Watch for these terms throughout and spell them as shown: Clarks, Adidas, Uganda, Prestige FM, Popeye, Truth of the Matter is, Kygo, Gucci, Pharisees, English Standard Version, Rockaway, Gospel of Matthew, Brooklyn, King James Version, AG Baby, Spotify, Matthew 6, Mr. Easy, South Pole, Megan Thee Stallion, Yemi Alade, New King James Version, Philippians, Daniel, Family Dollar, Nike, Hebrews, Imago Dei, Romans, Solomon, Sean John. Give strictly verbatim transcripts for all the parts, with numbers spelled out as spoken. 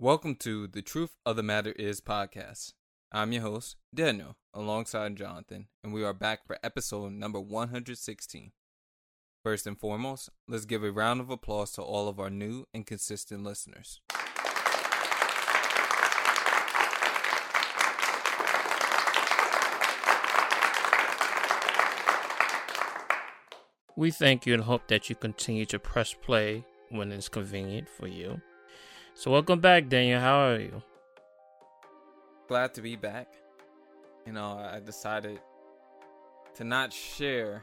Welcome to the Truth of the Matter is podcast. I'm your host, Daniel, alongside Johnathan, and we are back for episode number one hundred sixteen. First and foremost, let's give a round of applause to all of our new and consistent listeners. We thank you and hope that you continue to press play when it's convenient for you. So welcome back, Daniel. How are you? Glad to be back. You know, I decided to not share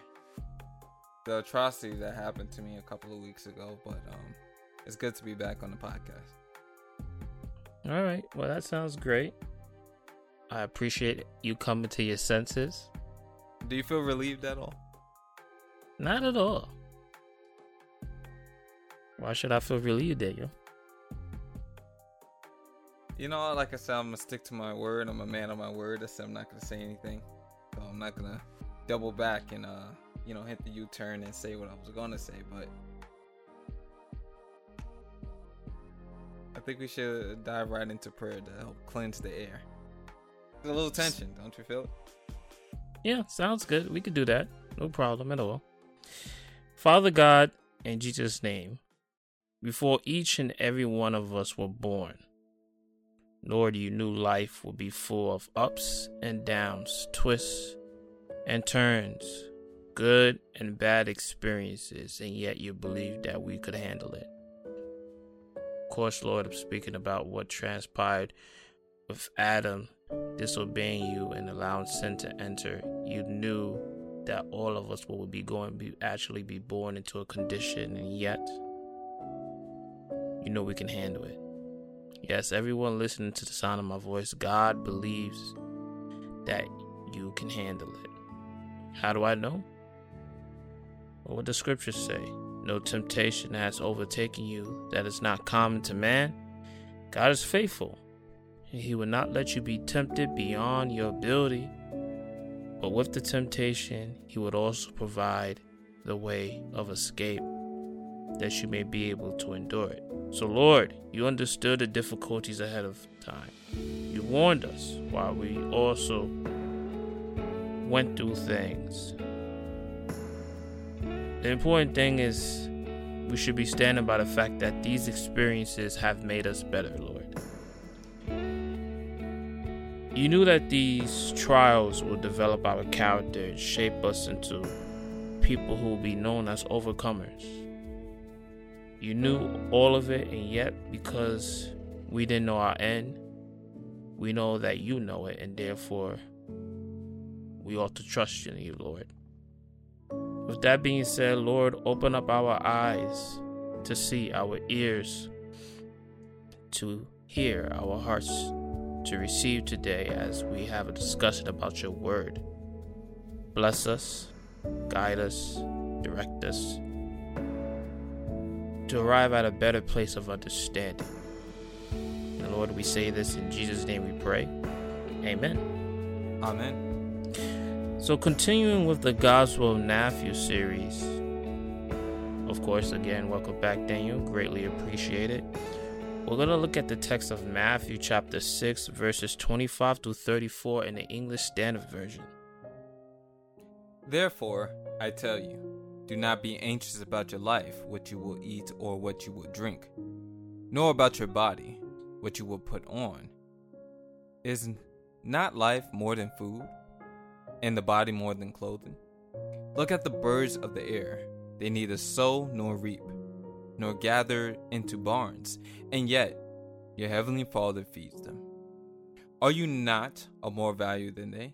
the atrocity that happened to me a couple of weeks ago, but um, it's good to be back on the podcast. All right. Well, that sounds great. I appreciate you coming to your senses. Do you feel relieved at all? Not at all. Why should I feel relieved, Daniel? You know, like I said, I'm going to stick to my word. I'm a man of my word. I said I'm not going to say anything. So I'm not going to double back and, uh, you know, hit the U-turn and say what I was going to say. But I think we should dive right into prayer to help cleanse the air. There's a little tension, don't you feel it? Yeah, sounds good. We could do that. No problem at all. Father God, in Jesus' name, before each and every one of us were born, Lord, you knew life would be full of ups and downs, twists and turns, good and bad experiences, and yet you believed that we could handle it. Of course, Lord, I'm speaking about what transpired with Adam disobeying you and allowing sin to enter. You knew that all of us would be going to actually be born into a condition, and yet you know we can handle it. Yes, everyone listening to the sound of my voice, God believes that you can handle it. How do I know? Well, what the scriptures say, no temptation has overtaken you that is not common to man. God is faithful, and he will not let you be tempted beyond your ability. But with the temptation, he would also provide the way of escape that you may be able to endure it. So, Lord, you understood the difficulties ahead of time. You warned us while we also went through things. The important thing is we should be standing by the fact that these experiences have made us better, Lord. You knew that these trials will develop our character and shape us into people who will be known as overcomers. You knew all of it, and yet because we didn't know our end, we know that you know it, and therefore we ought to trust in you, Lord. With that being said, Lord, open up our eyes to see, our ears to hear, our hearts to receive today as we have a discussion about your word. Bless us, guide us, direct us, to arrive at a better place of understanding. And Lord, we say this in Jesus' name we pray. Amen. Amen. So continuing with the Gospel of Matthew series. Of course, again, welcome back, Daniel. Greatly appreciate it. We're going to look at the text of Matthew chapter six, verses twenty-five through thirty-four in the English Standard Version. Therefore, I tell you, do not be anxious about your life, what you will eat or what you will drink, nor about your body, what you will put on. Is not life more than food, and the body more than clothing? Look at the birds of the air. They neither sow nor reap, nor gather into barns, and yet your heavenly Father feeds them. Are you not of more value than they?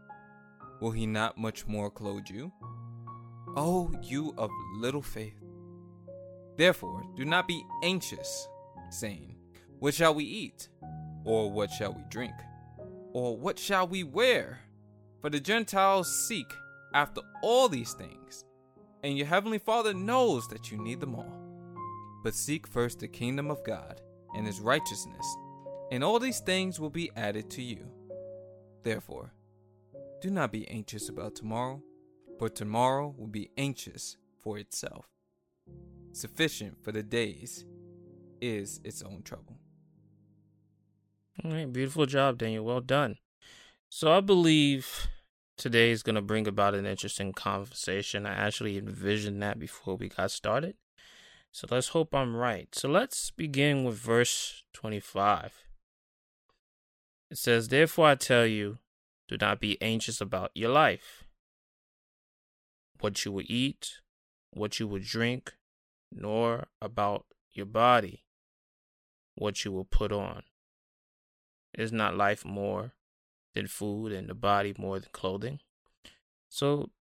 will he not much more clothe you, O you of little faith? Therefore, do not be anxious, saying, what shall we eat? Or what shall we drink? Or what shall we wear? For the Gentiles seek after all these things, and your heavenly Father knows that you need them all. But seek first the kingdom of God and his righteousness, and all these things will be added to you. Therefore, do not be anxious about tomorrow, for tomorrow will be anxious for itself. Sufficient for the days is its own trouble. All right, beautiful job, Daniel. Well done. So I believe today is going to bring about an interesting conversation. I actually envisioned that before we got started. So let's hope I'm right. So let's begin with verse twenty-five. It says, "Therefore I tell you, do not be anxious about your life, what you will eat, what you will drink, nor about your body, what you will put on. Is not life more than food, and the body more than clothing?" So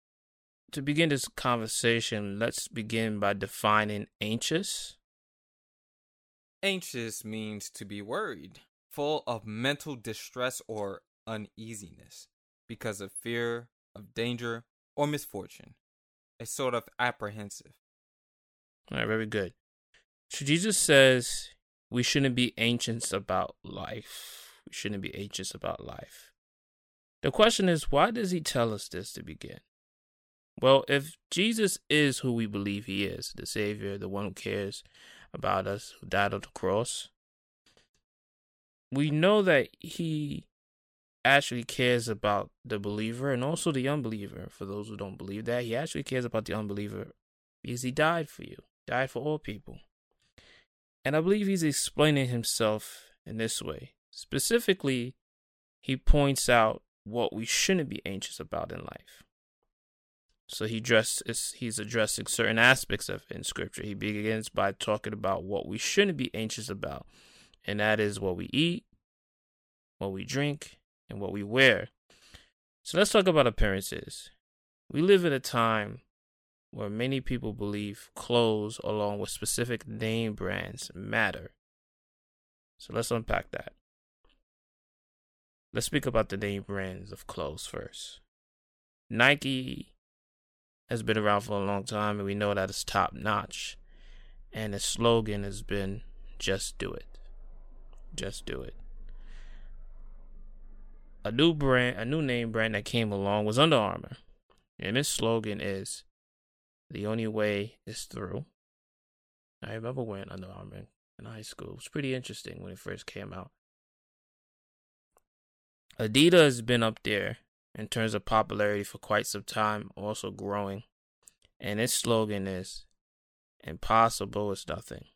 to begin this conversation, let's begin by defining anxious. Anxious means to be worried, full of mental distress or uneasiness because of fear, of danger, or misfortune, a sort of apprehensive. All right, very good. So Jesus says we shouldn't be anxious about life. We shouldn't be anxious about life. The question is, why does he tell us this to begin? Well, if Jesus is who we believe he is, the Savior, the one who cares about us, who died on the cross, we know that he actually cares about the believer and also the unbeliever. For those who don't believe that, he actually cares about the unbeliever because he died for you, died for all people. And I believe he's explaining himself in this way. Specifically, he points out what we shouldn't be anxious about in life. So he addresses, he's addressing certain aspects of it in Scripture. He begins by talking about what we shouldn't be anxious about, and that is what we eat, what we drink, and what we wear. So let's talk about appearances. We live at a time where many people believe clothes along with specific name brands matter. So let's unpack that. Let's speak about the name brands of clothes first. Nike has been around for a long time, and we know that it's top notch. And its slogan has been, "Just do it. Just do it." A new brand, a new name brand that came along was Under Armour. And its slogan is, "The only way is through." I remember wearing Under Armour in high school. It was pretty interesting when it first came out. Adidas has been up there in terms of popularity for quite some time, also growing. And its slogan is, "Impossible is nothing."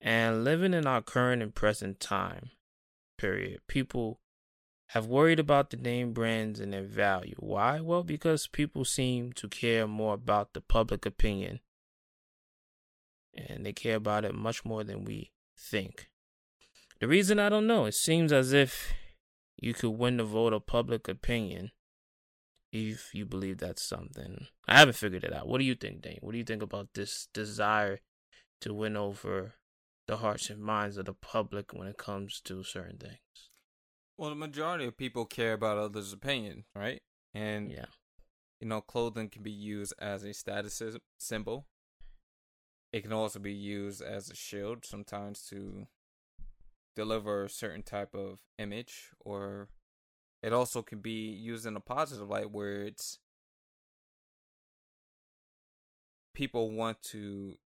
And living in our current and present time period, people have worried about the name brands and their value. Why? Well, because people seem to care more about the public opinion. And they care about it much more than we think. The reason, I don't know. It seems as if you could win the vote of public opinion if you believe that's something. I haven't figured it out. What do you think, Dane? What do you think about this desire to win over the hearts and minds of the public when it comes to certain things? Well, the majority of people care about others' opinion, right? And, yeah. you know, clothing can be used as a status symbol. It can also be used as a shield sometimes to deliver a certain type of image, or it also can be used in a positive light where it's people want to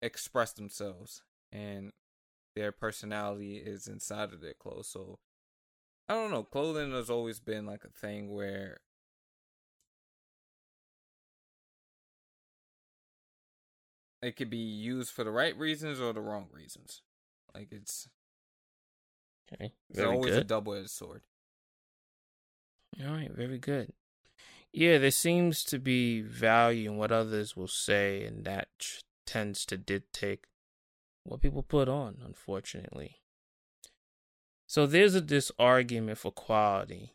express themselves and their personality is inside of their clothes. So I don't know, clothing has always been like a thing where it could be used for the right reasons or the wrong reasons. Like it's Okay, it's always good. A double-edged sword. All right, very good. Yeah, there seems to be value in what others will say, and that tr- tends to dictate what people put on, unfortunately. So there's a, this argument for quality.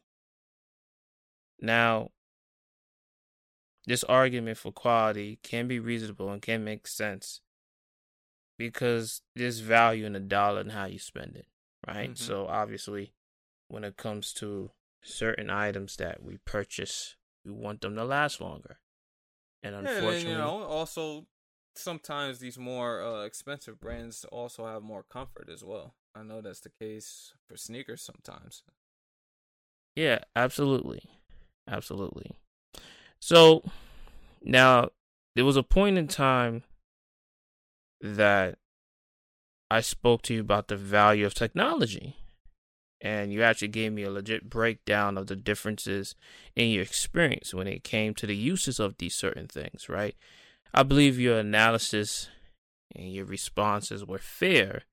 Now, this argument for quality can be reasonable and can make sense because there's value in the dollar and how you spend it. right? Mm-hmm. So obviously, when it comes to certain items that we purchase, we want them to last longer. And unfortunately, yeah, and, you know, also sometimes these more uh, expensive brands also have more comfort as well. I know that's the case for sneakers sometimes. Yeah, absolutely. Absolutely. So now there was a point in time that I spoke to you about the value of technology, and you actually gave me a legit breakdown of the differences in your experience when it came to the uses of these certain things, right? I believe your analysis and your responses were fair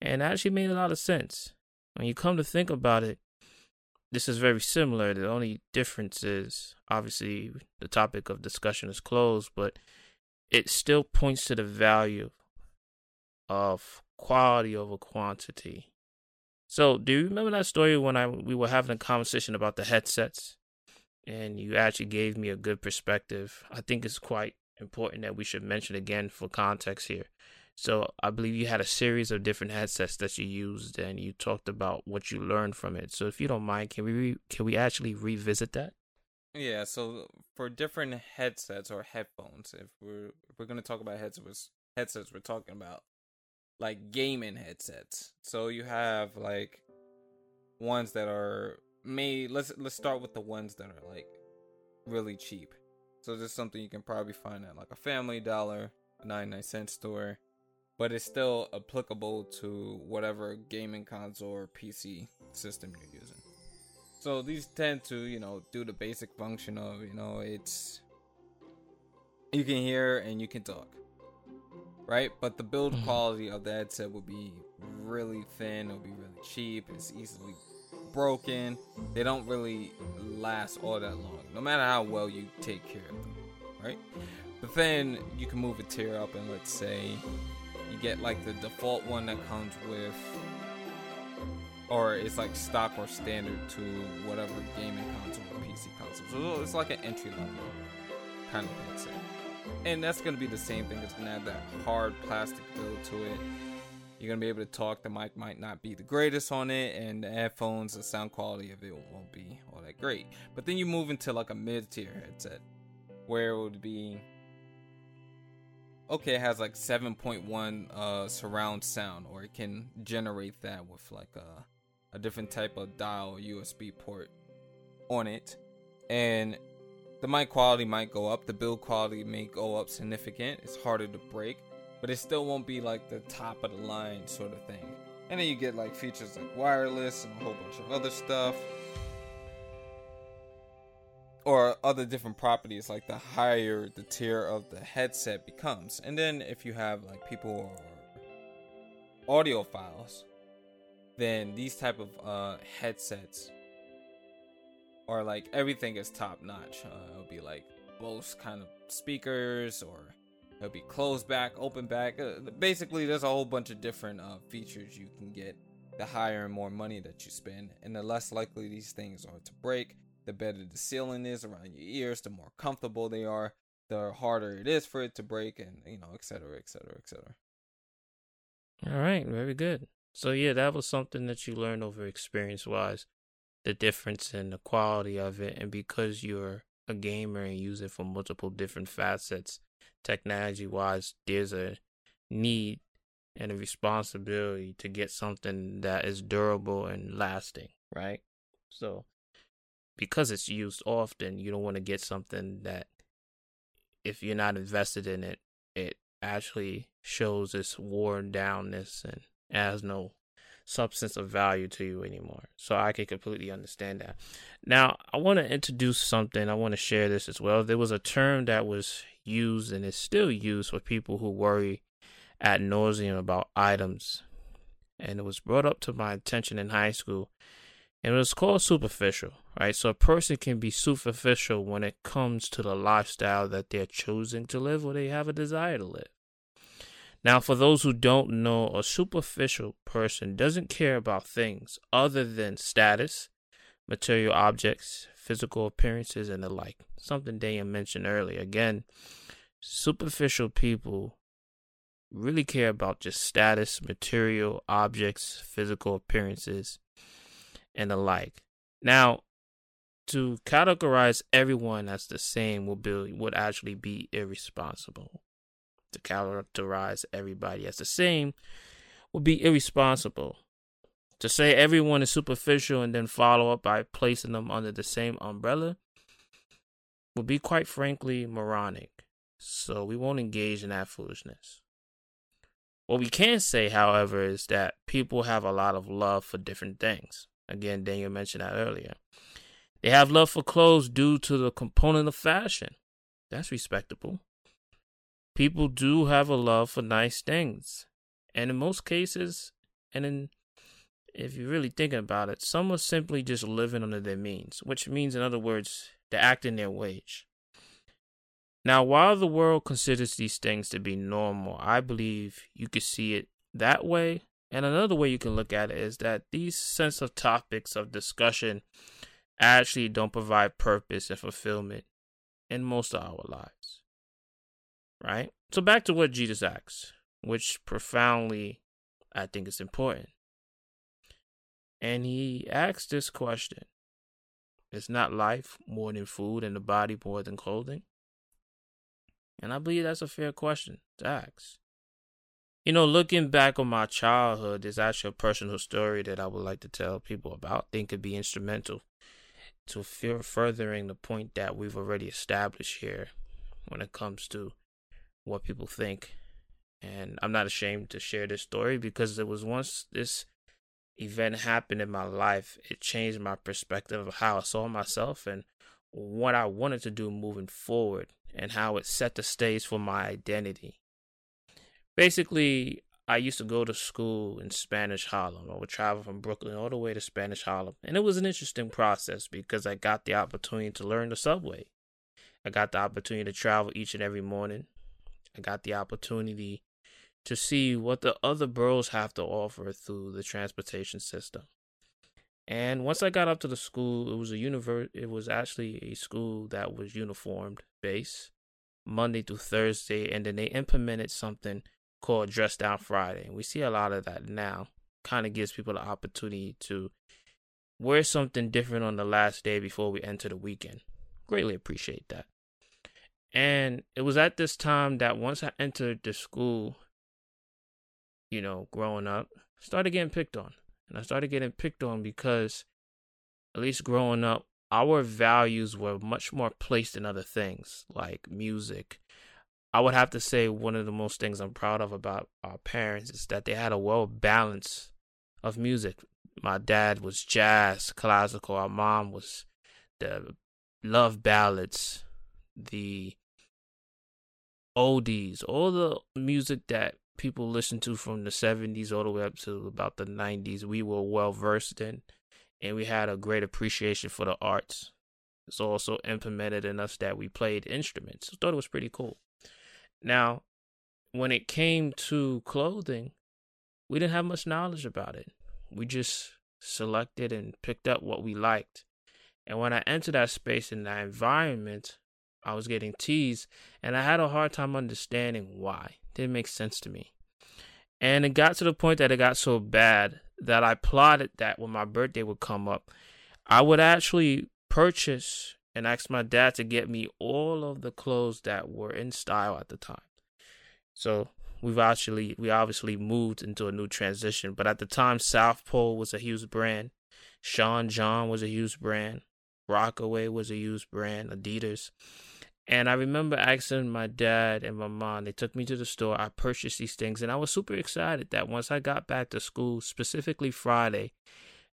and actually made a lot of sense. When you come to think about it, this is very similar. The only difference is, obviously, the topic of discussion is closed, but it still points to the value of quality over quantity. So, do you remember that story when I we were having a conversation about the headsets? And you actually gave me a good perspective. I think it's quite important that we should mention again for context here. So, I believe you had a series of different headsets that you used, and you talked about what you learned from it. So, if you don't mind, can we re- can we actually revisit that? Yeah. So, for different headsets or headphones, if we're if we're gonna talk about headsets, headsets we're talking about like gaming headsets. So you have like ones that are made. Let's let's start with the ones that are like really cheap. So this is something you can probably find at like a Family Dollar, ninety-nine cent store. But it's still applicable to whatever gaming console or P C system you're using. So these tend to, you know, do the basic function of, you know, it's... you can hear and you can talk, right? But the build quality of the headset will be really thin. It'll be really cheap. It's easily broken. They don't really last all that long, no matter how well you take care of them, right? But then you can move a tier up and let's say... you get like the default one that comes with, or it's like stock or standard to whatever gaming console or P C console. So it's like an entry level kind of headset, and that's gonna be the same thing. It's gonna have that hard plastic build to it. You're gonna be able to talk. The mic might not be the greatest on it, and the headphones, the sound quality of it won't be all that great. But then you move into like a mid-tier headset, where it would be. Okay, it has like seven point one uh, surround sound, or it can generate that with like a, a different type of dial U S B port on it. And the mic quality might go up. The build quality may go up significant. It's harder to break, but it still won't be like the top of the line sort of thing. And then you get like features like wireless and a whole bunch of other stuff. Or other different properties, like the higher the tier of the headset becomes. And then if you have like people who are audiophiles, then these type of uh, headsets are like everything is top notch. Uh, it'll be like both kind of speakers, or it'll be closed back, open back. Uh, basically, there's a whole bunch of different uh, features you can get the higher and more money that you spend, and the less likely these things are to break. The better the ceiling is around your ears, the more comfortable they are, the harder it is for it to break, and, you know, et cetera, et cetera, et cetera. All right. Very good. So, yeah, that was something that you learned over experience-wise, the difference in the quality of it. And because you're a gamer and use it for multiple different facets, technology-wise, there's a need and a responsibility to get something that is durable and lasting, right? So... because it's used often, you don't want to get something that, if you're not invested in it, it actually shows its worn downness and has no substance of value to you anymore. So I can completely understand that. Now, I want to introduce something. I want to share this as well. There was a term that was used and is still used for people who worry ad nauseum about items. And it was brought up to my attention in high school. And it's called superficial, right? So a person can be superficial when it comes to the lifestyle that they're choosing to live or they have a desire to live. Now, for those who don't know, a superficial person doesn't care about things other than status, material objects, physical appearances, and the like. Something Daniel mentioned earlier. Again, superficial people really care about just status, material, objects, physical appearances, and the like. Now, to categorize everyone as the same will be, would actually be irresponsible. To categorize everybody as the same would be irresponsible. To say everyone is superficial and then follow up by placing them under the same umbrella would be, quite frankly, moronic. So we won't engage in that foolishness. What we can say, however, is that people have a lot of love for different things. Again, Daniel mentioned that earlier. They have love for clothes due to the component of fashion. That's respectable. People do have a love for nice things. And in most cases, and in, if you're really thinking about it, some are simply just living under their means, which means, in other words, they're acting their wage. Now, while the world considers these things to be normal, I believe you could see it that way. And another way you can look at it is that these sense of topics of discussion actually don't provide purpose and fulfillment in most of our lives, right? So back to what Jesus asks, which profoundly, I think, is important. And he asks this question. Is not life more than food and the body more than clothing? And I believe that's a fair question to ask. You know, looking back on my childhood, there's actually a personal story that I would like to tell people about. I think could be instrumental to furthering the point that we've already established here when it comes to what people think. And I'm not ashamed to share this story because there was once this event happened in my life. It changed my perspective of how I saw myself and what I wanted to do moving forward, and how it set the stage for my identity. Basically, I used to go to school in Spanish Harlem. I would travel from Brooklyn all the way to Spanish Harlem. And it was an interesting process because I got the opportunity to learn the subway. I got the opportunity to travel each and every morning. I got the opportunity to see what the other boroughs have to offer through the transportation system. And once I got up to the school, it was a univer- it was actually a school that was uniformed base Monday through Thursday, and then they implemented something called Dress Down Friday. And we see a lot of that now. Kind of gives people the opportunity to wear something different on the last day before we enter the weekend. Greatly appreciate that. And it was at this time that once I entered the school, you know, growing up, started getting picked on. And I started getting picked on because, at least growing up, our values were much more placed in other things, like music. I would have to say one of the most things I'm proud of about our parents is that they had a well balance of music. My dad was jazz, classical. Our mom was the love ballads, the oldies, all the music that people listen to from the seventies all the way up to about the nineties. We were well versed in, and we had a great appreciation for the arts. It's also implemented in us that we played instruments. I thought it was pretty cool. Now, when it came to clothing, we didn't have much knowledge about it. We just selected and picked up what we liked. And when I entered that space and that environment, I was getting teased, and I had a hard time understanding why. It didn't make sense to me. And it got to the point that it got so bad that I plotted that when my birthday would come up, I would actually purchase and ask my dad to get me all of the clothes that were in style at the time. So we've actually, we obviously moved into a new transition. But at the time, South Pole was a huge brand. Sean John was a huge brand. Rockaway was a huge brand. Adidas. And I remember asking my dad and my mom, they took me to the store, I purchased these things, and I was super excited that once I got back to school, specifically Friday,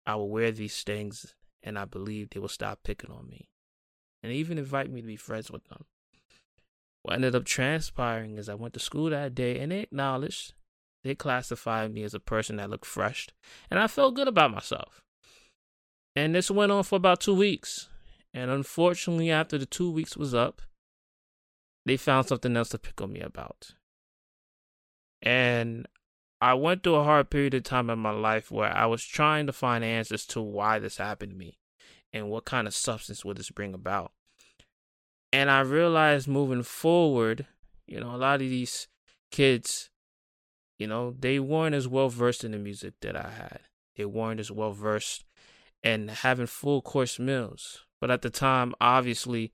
I would wear these things, and I believed they would stop picking on me, and they even invite me to be friends with them. What ended up transpiring is I went to school that day, and they acknowledged, they classified me as a person that looked fresh, and I felt good about myself. And this went on for about two weeks, and unfortunately, after the two weeks was up, they found something else to pick on me about. And I went through a hard period of time in my life where I was trying to find answers to why this happened to me and what kind of substance would this bring about. And I realized moving forward, you know, a lot of these kids, You know, they weren't as well versed in the music that I had. They weren't as well versed in having full course meals. But at the time, obviously,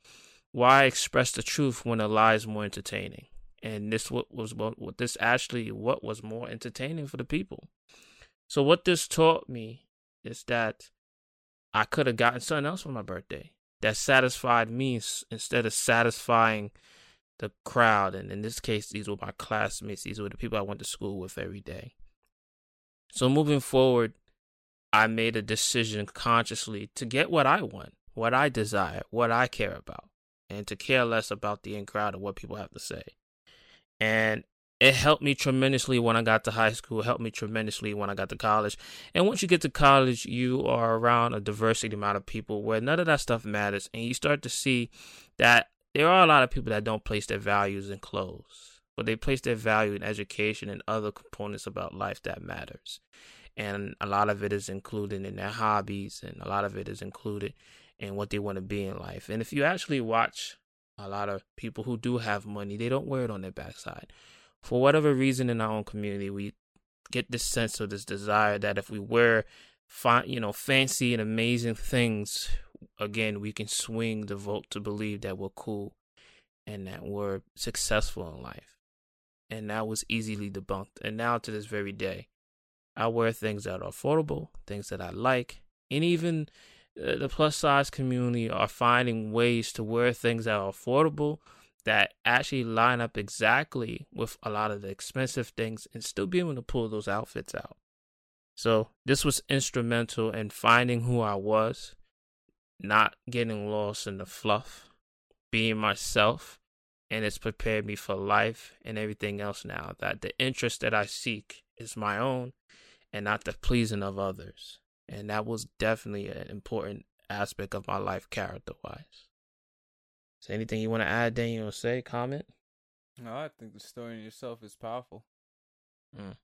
why express the truth when a lie is more entertaining? And this what was what this actually what was more entertaining for the people. So what this taught me is that I could have gotten something else for my birthday that satisfied me instead of satisfying the crowd. And in this case, these were my classmates. These were the people I went to school with every day. So moving forward, I made a decision consciously to get what I want, what I desire, what I care about, and to care less about the in crowd and what people have to say. And it helped me tremendously when I got to high school. It helped me tremendously when I got to college. And once you get to college, you are around a diversity amount of people where none of that stuff matters. And you start to see that there are a lot of people that don't place their values in clothes, but they place their value in education and other components about life that matters. And a lot of it is included in their hobbies, and a lot of it is included in what they want to be in life. And if you actually watch a lot of people who do have money, they don't wear it on their backside. For whatever reason, in our own community, we get this sense of this desire that if we wear, fi- you know, fancy and amazing things, again, we can swing the vote to believe that we're cool and that we're successful in life. And that was easily debunked. And now to this very day, I wear things that are affordable, things that I like, and even uh, the plus size community are finding ways to wear things that are affordable, that actually line up exactly with a lot of the expensive things and still be able to pull those outfits out. So this was instrumental in finding who I was, not getting lost in the fluff, being myself, and it's prepared me for life and everything else now, that the interest that I seek is my own and not the pleasing of others. And that was definitely an important aspect of my life character-wise. Is there anything you want to add, Daniel, or say, comment? No, I think the story in yourself is powerful. Mm.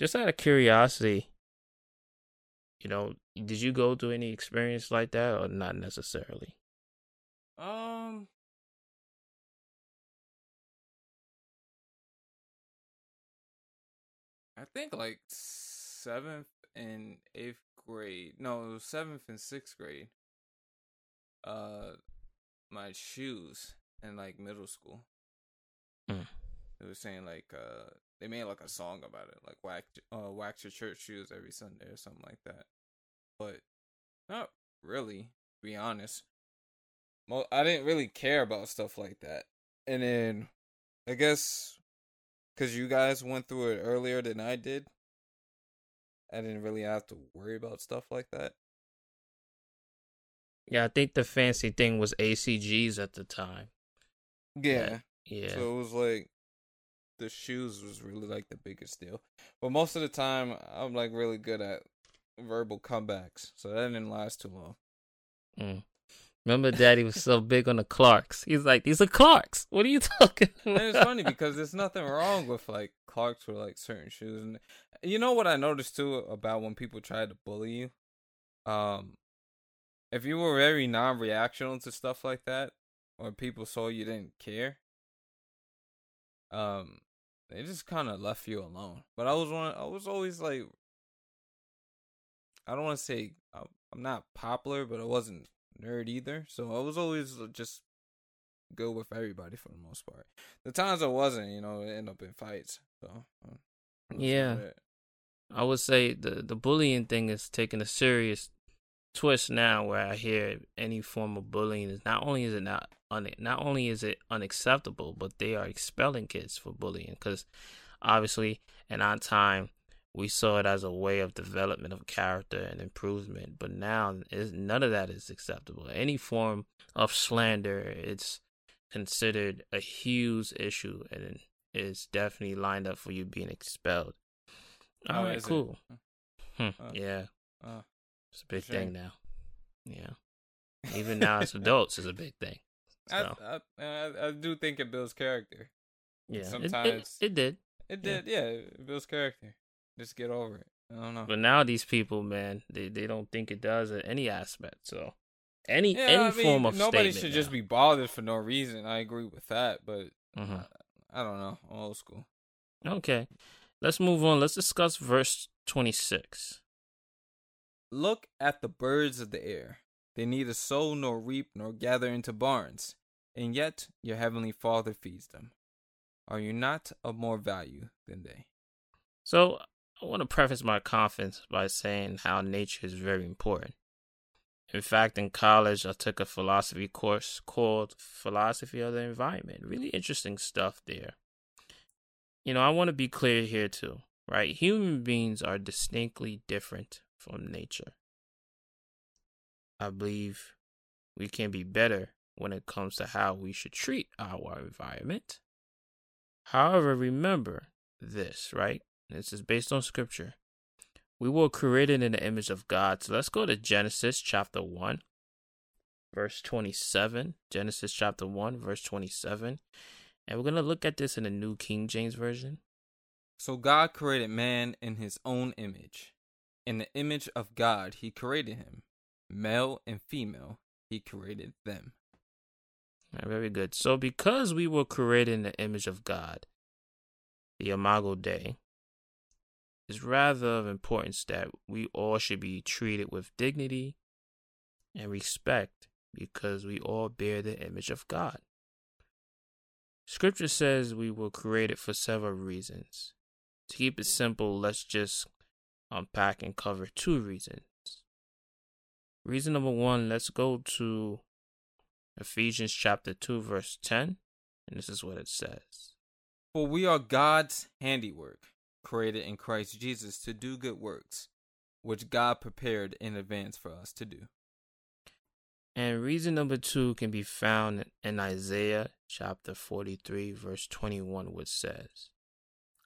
Just out of curiosity, you know, did you go through any experience like that or not necessarily? Um, I think like seventh and eighth grade. No, seventh and sixth grade. Uh... my shoes in like middle school. Mm. They were saying like uh they made like a song about it, like wax uh wax your church shoes every Sunday or something like that. But not really, to be honest. Mo- I didn't really care about stuff like that. And then I guess because you guys went through it earlier than I did, I didn't really have to worry about stuff like that. Yeah, I think the fancy thing was A C Gs at the time. Yeah. Yeah. So it was like the shoes was really like the biggest deal. But most of the time, I'm like really good at verbal comebacks. So that didn't last too long. Mm. Remember, Daddy was so big on the Clarks. He's like, these are Clarks. What are you talking about? And it's funny because there's nothing wrong with like Clarks with like certain shoes. And you know what I noticed too about when people tried to bully you? Um, If you were very non-reactional to stuff like that, or people saw you didn't care, um, they just kind of left you alone. But I was one. I was always like, I don't want to say I'm not popular, but I wasn't nerd either. So I was always just good with everybody for the most part. The times I wasn't, you know, it ended up in fights. So yeah, I would say the the bullying thing is taking a serious twist now, where I hear any form of bullying is not only is it not un- not only is it unacceptable, but they are expelling kids for bullying, because obviously in our time we saw it as a way of development of character and improvement, but now none of that is acceptable. Any form of slander, it's considered a huge issue, and it's definitely lined up for you being expelled. All oh, right, cool. Hmm, uh, yeah. Uh. It's a big sure. thing now. Yeah. Even now as adults is a big thing. So. I, I I do think it builds character. Yeah. Sometimes. It, it, it did. It did, yeah. yeah. It builds character. Just get over it. I don't know. But now these people, man, they, they don't think it does in any aspect. So any, yeah, any I mean, form of nobody statement should now. Just be bothered for no reason. I agree with that, but mm-hmm. I, I don't know. I'm old school. Okay, let's move on. Let's discuss verse twenty-six. Look at the birds of the air. They neither sow nor reap nor gather into barns, and yet your heavenly Father feeds them. Are you not of more value than they? So I want to preface my comments by saying how nature is very important. In fact, in college, I took a philosophy course called Philosophy of the Environment. Really interesting stuff there. You know, I want to be clear here too, right? Human beings are distinctly different from nature. I believe we can be better when it comes to how we should treat our environment. However, remember this, right? This is based on scripture. We were created in the image of God. So let's go to Genesis chapter one, verse twenty-seven. Genesis chapter one, verse twenty-seven. And we're going to look at this in the New King James Version. So God created man in his own image. In the image of God, he created him. Male and female, he created them. Right, very good. So because we were created in the image of God, the Imago Dei, it's rather of importance that we all should be treated with dignity and respect because we all bear the image of God. Scripture says we were created for several reasons. To keep it simple, let's just unpack and cover two reasons. Reason number one, let's go to Ephesians chapter two, verse ten, and this is what it says. For we are God's handiwork, created in Christ Jesus to do good works, which God prepared in advance for us to do. And reason number two can be found in Isaiah chapter forty-three, verse twenty-one, which says,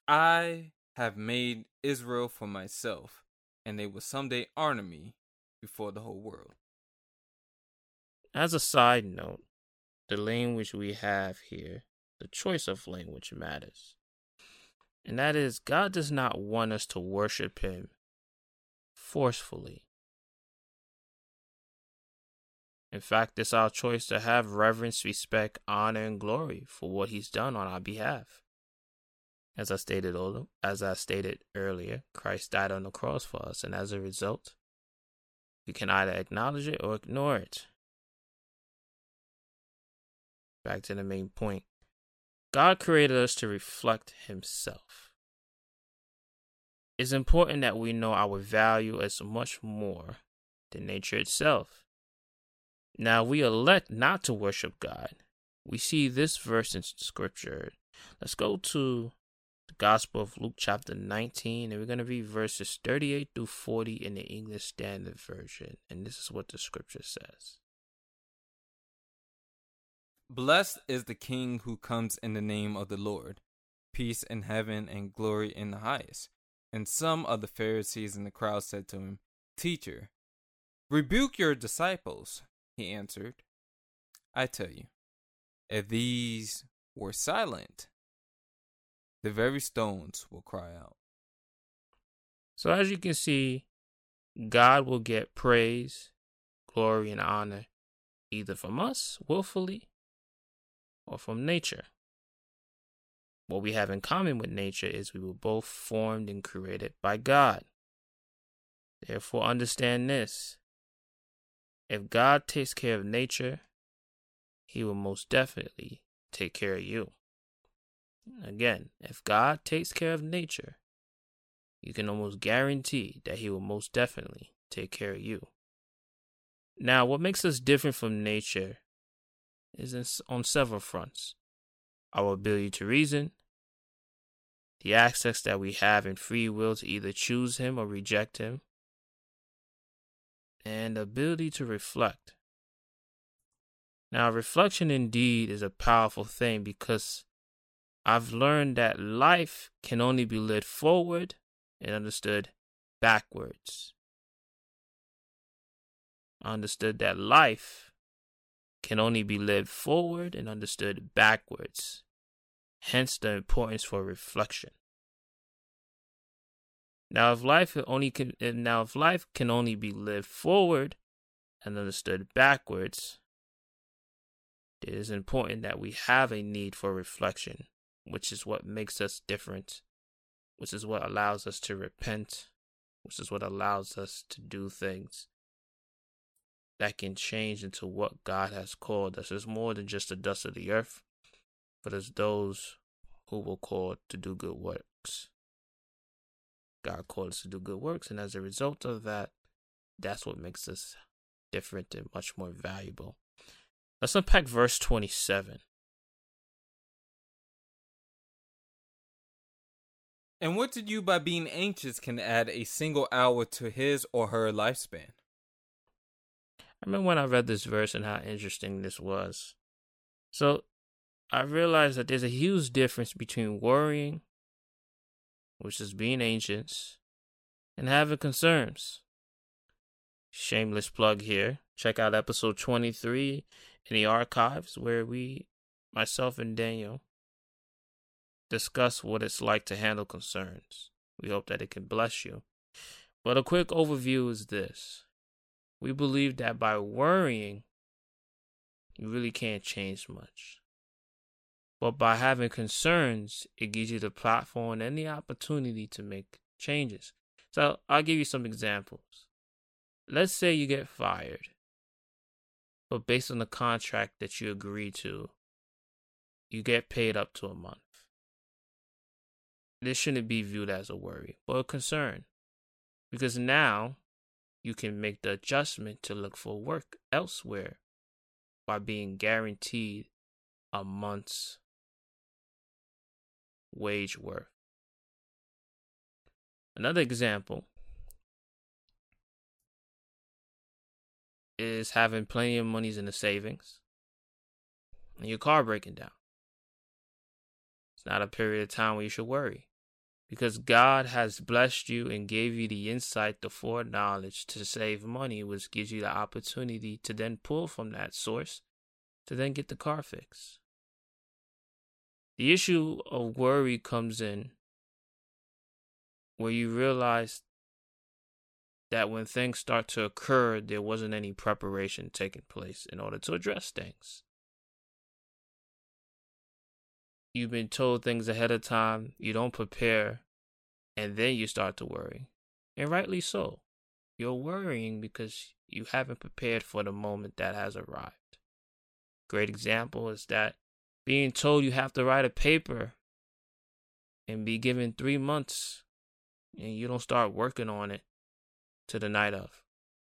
I have made Israel for myself, and they will someday honor me before the whole world. As a side note, the language we have here, the choice of language matters. And that is, God does not want us to worship him forcefully. In fact, it's our choice to have reverence, respect, honor, and glory for what he's done on our behalf. As I stated, as I stated earlier, Christ died on the cross for us, and as a result, we can either acknowledge it or ignore it. Back to the main point. God created us to reflect himself. It's important that we know our value as much more than nature itself. Now, we elect not to worship God. We see this verse in scripture. Let's go to the Gospel of Luke chapter nineteen, and we're going to read verses thirty-eight through forty in the English Standard Version. And this is what the scripture says. Blessed is the King who comes in the name of the Lord. Peace in heaven and glory in the highest. And some of the Pharisees in the crowd said to him, Teacher, rebuke your disciples. He answered, I tell you, if these were silent, the very stones will cry out. So as you can see, God will get praise, glory, and honor either from us willfully or from nature. What we have in common with nature is we were both formed and created by God. Therefore, understand this. If God takes care of nature, he will most definitely take care of you. Again, if God takes care of nature, you can almost guarantee that he will most definitely take care of you. Now, what makes us different from nature is on several fronts. Our ability to reason, the access that we have in free will to either choose him or reject him, and the ability to reflect. Now, reflection indeed is a powerful thing because I've learned that life can only be led forward and understood backwards. I understood that life can only be led forward and understood backwards, hence the importance for reflection. Now, if life only can, now if life can only be lived forward and understood backwards, it is important that we have a need for reflection, which is what makes us different which is what allows us to repent, which is what allows us to do things that can change into what God has called us. It's more than just the dust of the earth, but it's those who were called to do good works. God called us to do good works, and as a result of that, that's what makes us different and much more valuable. Let's unpack verse twenty-seven. And what did you, by being anxious, can add a single hour to his or her lifespan? I remember when I read this verse and how interesting this was. So I realized that there's a huge difference between worrying, which is being anxious, and having concerns. Shameless plug here. Check out episode twenty-three in the archives where we, myself and Daniel, discuss what it's like to handle concerns. We hope that it can bless you. But a quick overview is this. We believe that by worrying, you really can't change much. But by having concerns, it gives you the platform and the opportunity to make changes. So I'll give you some examples. Let's say you get fired, but based on the contract that you agree to, you get paid up to a month. This shouldn't be viewed as a worry or a concern, because now you can make the adjustment to look for work elsewhere by being guaranteed a month's wage worth. Another example is having plenty of monies in the savings and your car breaking down. It's not a period of time where you should worry, because God has blessed you and gave you the insight, the foreknowledge to save money, which gives you the opportunity to then pull from that source to then get the car fixed. The issue of worry comes in where you realize that when things start to occur, there wasn't any preparation taking place in order to address things. You've been told things ahead of time, you don't prepare, and then you start to worry. And rightly so. You're worrying because you haven't prepared for the moment that has arrived. Great example is that being told you have to write a paper and be given three months and you don't start working on it to the night of.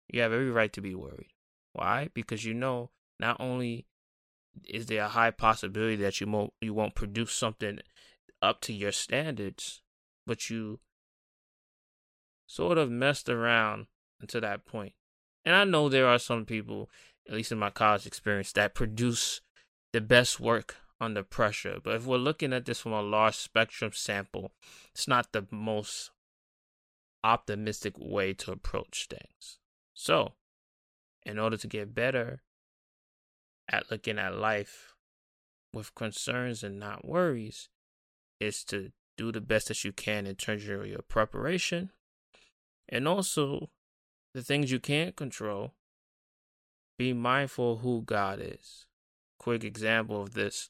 You have every right to be worried. Why? Because you know not only is there a high possibility that you won't, you won't produce something up to your standards, but you sort of messed around until that point. And I know there are some people, at least in my college experience, that produce the best work under pressure. But if we're looking at this from a large spectrum sample, it's not the most optimistic way to approach things. So, in order to get better at looking at life with concerns and not worries, is to do the best that you can in terms of your preparation, and also the things you can't control. Be mindful of who God is. Quick example of this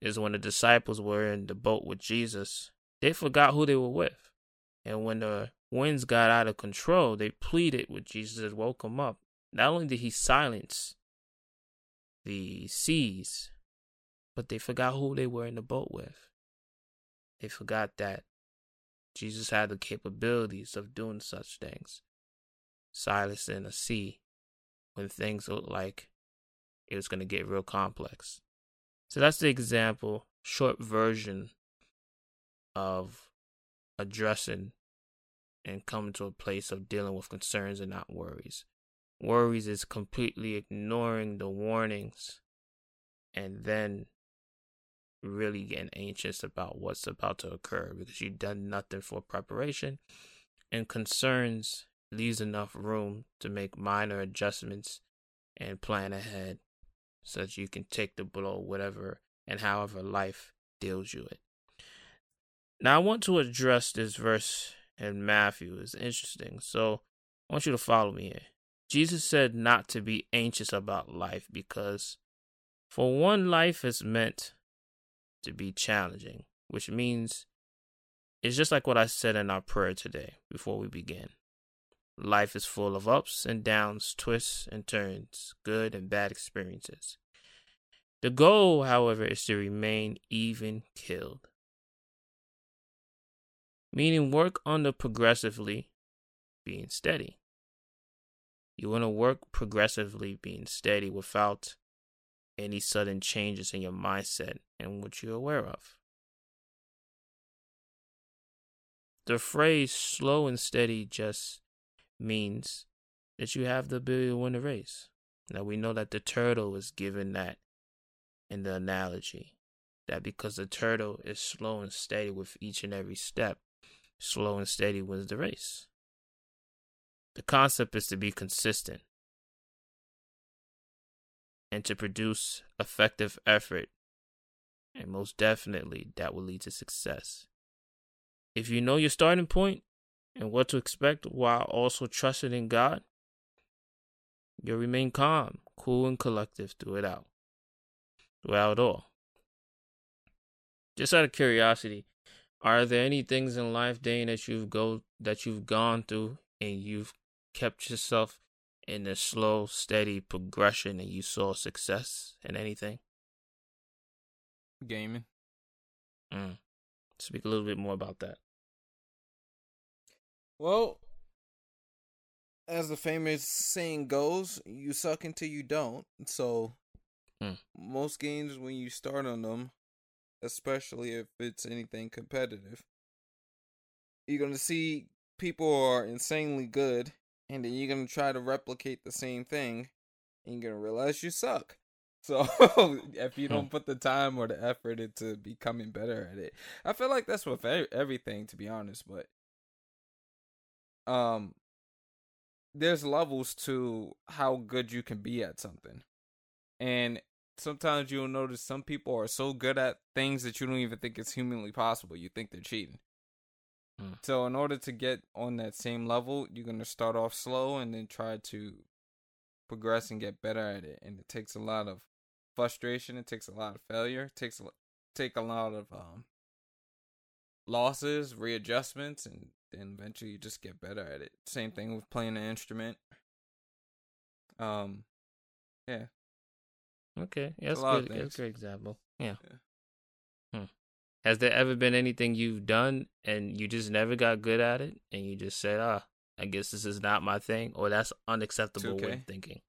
is when the disciples were in the boat with Jesus, they forgot who they were with. And when the winds got out of control, they pleaded with Jesus to woke him up. Not only did he silence the seas, but they forgot who they were in the boat with. They forgot that Jesus had the capabilities of doing such things. Silencing a sea when things looked like it was going to get real complex. So that's the example, short version of addressing and coming to a place of dealing with concerns and not worries. Worries is completely ignoring the warnings and then really getting anxious about what's about to occur because you've done nothing for preparation. And concerns leaves enough room to make minor adjustments and plan ahead so that you can take the blow, whatever and however life deals you it. Now, I want to address this verse in Matthew. It's interesting. So I want you to follow me here. Jesus said not to be anxious about life because for one, life is meant to be challenging, which means It's just like what I said in our prayer today before we begin. Life is full of ups and downs, twists and turns, good and bad experiences. The goal, however, is to remain even-keeled, meaning work on the progressively being steady. You want to work progressively being steady without any sudden changes in your mindset and what you're aware of. The phrase slow and steady just means that you have the ability to win the race. Now, we know that the turtle is given that in the analogy, that because the turtle is slow and steady with each and every step, slow and steady wins the race. The concept is to be consistent and to produce effective effort, and most definitely that will lead to success. If you know your starting point and what to expect while also trusting in God, you'll remain calm, cool, and collective through it out. Throughout all. Just out of curiosity, are there any things in life, Dane, that you've go that you've gone through and you've kept yourself in a slow, steady progression and you saw success in anything? Gaming. Mm. Speak a little bit more about that. Well, as the famous saying goes, you suck until you don't. So, mm. most games, when you start on them, especially if it's anything competitive, you're going to see people are insanely good, and then you're going to try to replicate the same thing, and you're going to realize you suck. So, if you don't put the time or the effort into becoming better at it, I feel like that's with everything, to be honest, but um, there's levels to how good you can be at something. And sometimes you'll notice some people are so good at things that you don't even think it's humanly possible. You think they're cheating. Mm. So in order to get on that same level, you're going to start off slow and then try to progress and get better at it. And it takes a lot of frustration. It takes a lot of failure. It takes a, take a lot of um, losses, readjustments, and then eventually you just get better at it. Same thing with playing an instrument. Um, yeah. Okay, that's a good, that's a great example. Yeah. yeah. Hmm. Has there ever been anything you've done and you just never got good at it, and you just said, "Ah, I guess this is not my thing," or that's unacceptable way of thinking?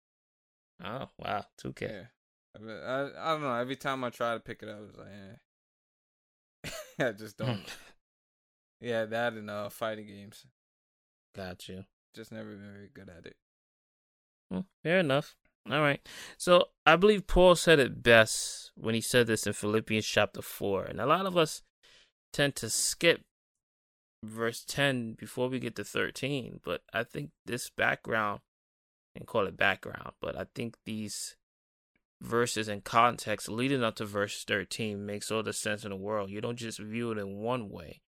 Oh wow, two K. Yeah. I, I I don't know. Every time I try to pick it up, it's like, eh. I just don't. Yeah, that and uh, fighting games. Got you. Just never been very good at it. Well, fair enough. All right. So I believe Paul said it best when he said this in Philippians chapter four. And a lot of us tend to skip verse ten before we get to thirteen. But I think this background, and call it background, but I think these verses and context leading up to verse thirteen makes all the sense in the world. You don't just view it in one way,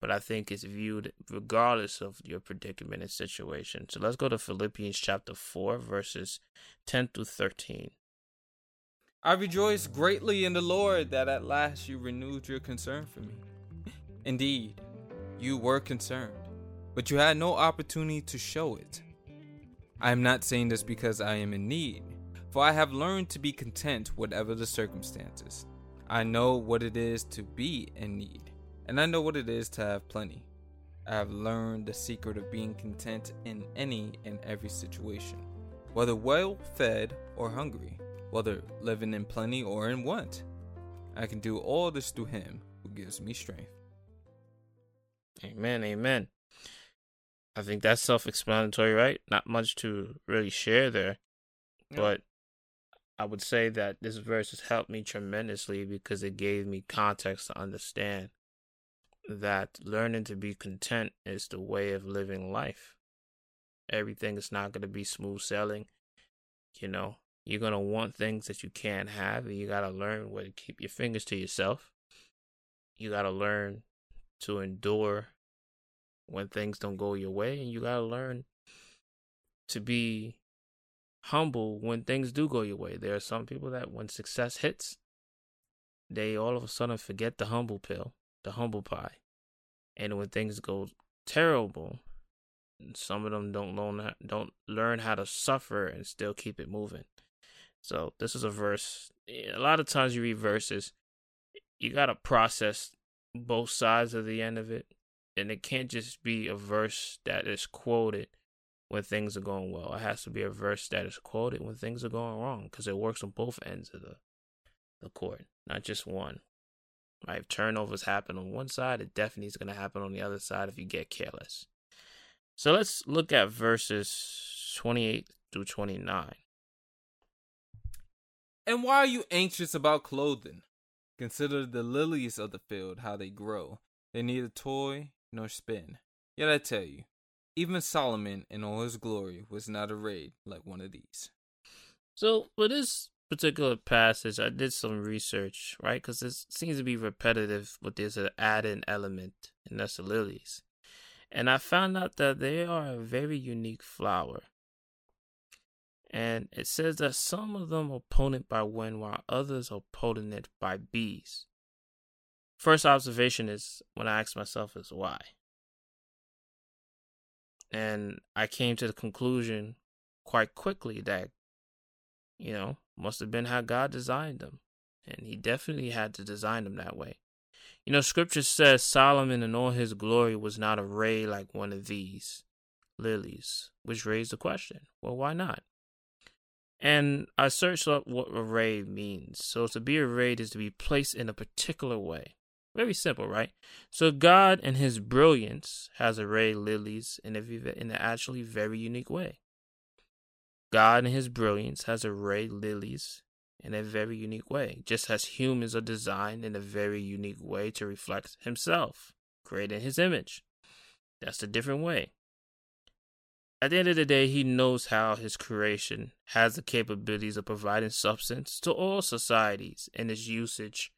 but I think it's viewed regardless of your predicament and situation. So let's go to Philippians chapter four, verses ten through thirteen. I rejoice greatly in the Lord that at last you renewed your concern for me. Indeed, you were concerned, but you had no opportunity to show it. I am not saying this because I am in need, for I have learned to be content whatever the circumstances. I know what it is to be in need, and I know what it is to have plenty. I have learned the secret of being content in any and every situation, whether well-fed or hungry, whether living in plenty or in want. I can do all this through him who gives me strength. Amen, amen. I think that's self-explanatory, right? Not much to really share there, yeah. But I would say that this verse has helped me tremendously because it gave me context to understand that learning to be content is the way of living life. Everything is not going to be smooth sailing. You know, you're going to want things that you can't have, and you got to learn where to keep your fingers to yourself. You got to learn to endure when things don't go your way, and you got to learn to be humble when things do go your way. There are some people that when success hits, they all of a sudden forget the humble pill. The humble pie. And when things go terrible, some of them don't learn don't learn how to suffer and still keep it moving. So this is a verse. A lot of times you read verses, you got to process both sides of the end of it. And it can't just be a verse that is quoted when things are going well. It has to be a verse that is quoted when things are going wrong, because it works on both ends of the, the court, not just one. Right? If turnovers happen on one side, it definitely is going to happen on the other side if you get careless. So let's look at verses twenty-eight through twenty-nine. And why are you anxious about clothing? Consider the lilies of the field, how they grow. They neither toil nor spin. Yet I tell you, even Solomon in all his glory was not arrayed like one of these. So for this particular passage, I did some research, right? Because it seems to be repetitive, but there's an add-in element, and that's the lilies. And I found out that they are a very unique flower. And it says that some of them are pollinated by wind, while others are pollinated by bees. First observation is, when I asked myself, is why? And I came to the conclusion quite quickly that, you know, must have been how God designed them. And he definitely had to design them that way. You know, scripture says Solomon in all his glory was not arrayed like one of these lilies, which raised the question, well, why not? And I searched up what array means. So to be arrayed is to be placed in a particular way. Very simple, right? So God in his brilliance has arrayed lilies in, a, in an actually very unique way. God in his brilliance has arrayed lilies in a very unique way, just as humans are designed in a very unique way to reflect himself, created in his image. That's a different way. At the end of the day, he knows how his creation has the capabilities of providing substance to all societies and its usage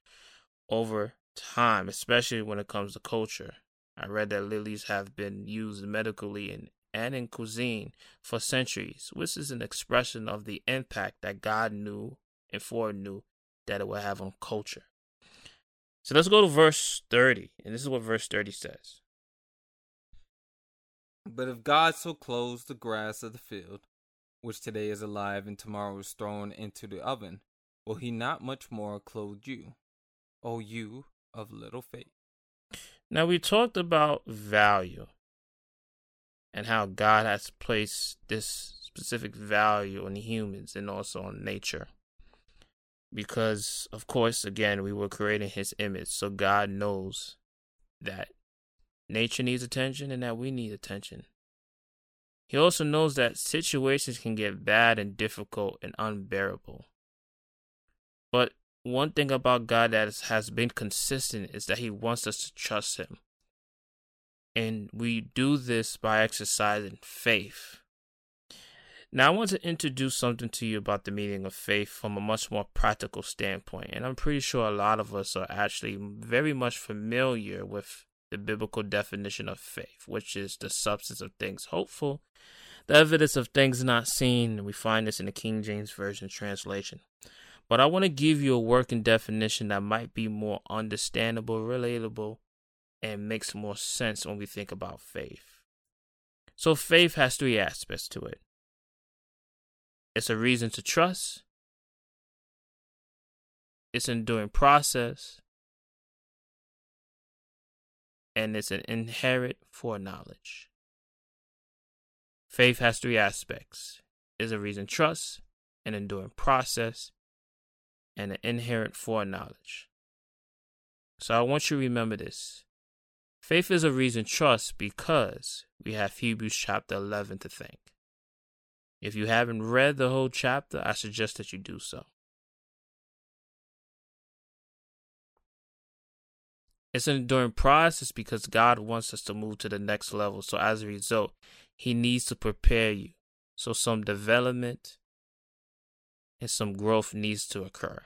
over time, especially when it comes to culture. I read that lilies have been used medically and, and in cuisine for centuries, which is an expression of the impact that God knew and foreknew that it would have on culture. So let's go to verse thirty, and this is what verse thirty says. But if God so clothes the grass of the field, which today is alive and tomorrow is thrown into the oven, will he not much more clothe you, O you of little faith? Now, we talked about value and how God has placed this specific value on humans and also on nature. Because, of course, again, we were created in his image, so God knows that nature needs attention and that we need attention. He also knows that situations can get bad and difficult and unbearable. But one thing about God that is, has been consistent is that he wants us to trust him. And we do this by exercising faith. Now, I want to introduce something to you about the meaning of faith from a much more practical standpoint. And I'm pretty sure a lot of us are actually very much familiar with the biblical definition of faith, which is the substance of things hopeful, the evidence of things not seen. And we find this in the King James Version translation. But I want to give you a working definition that might be more understandable, relatable, and makes more sense when we think about faith. So faith has three aspects to it. It's a reason to trust. It's an enduring process. And it's an inherent foreknowledge. Faith has three aspects. It's a reason trust, an enduring process, and an inherent foreknowledge. So I want you to remember this. Faith is a reason trust because we have Hebrews chapter eleven to thank. If you haven't read the whole chapter, I suggest that you do so. It's an enduring process because God wants us to move to the next level. So as a result, he needs to prepare you. So some development and some growth needs to occur.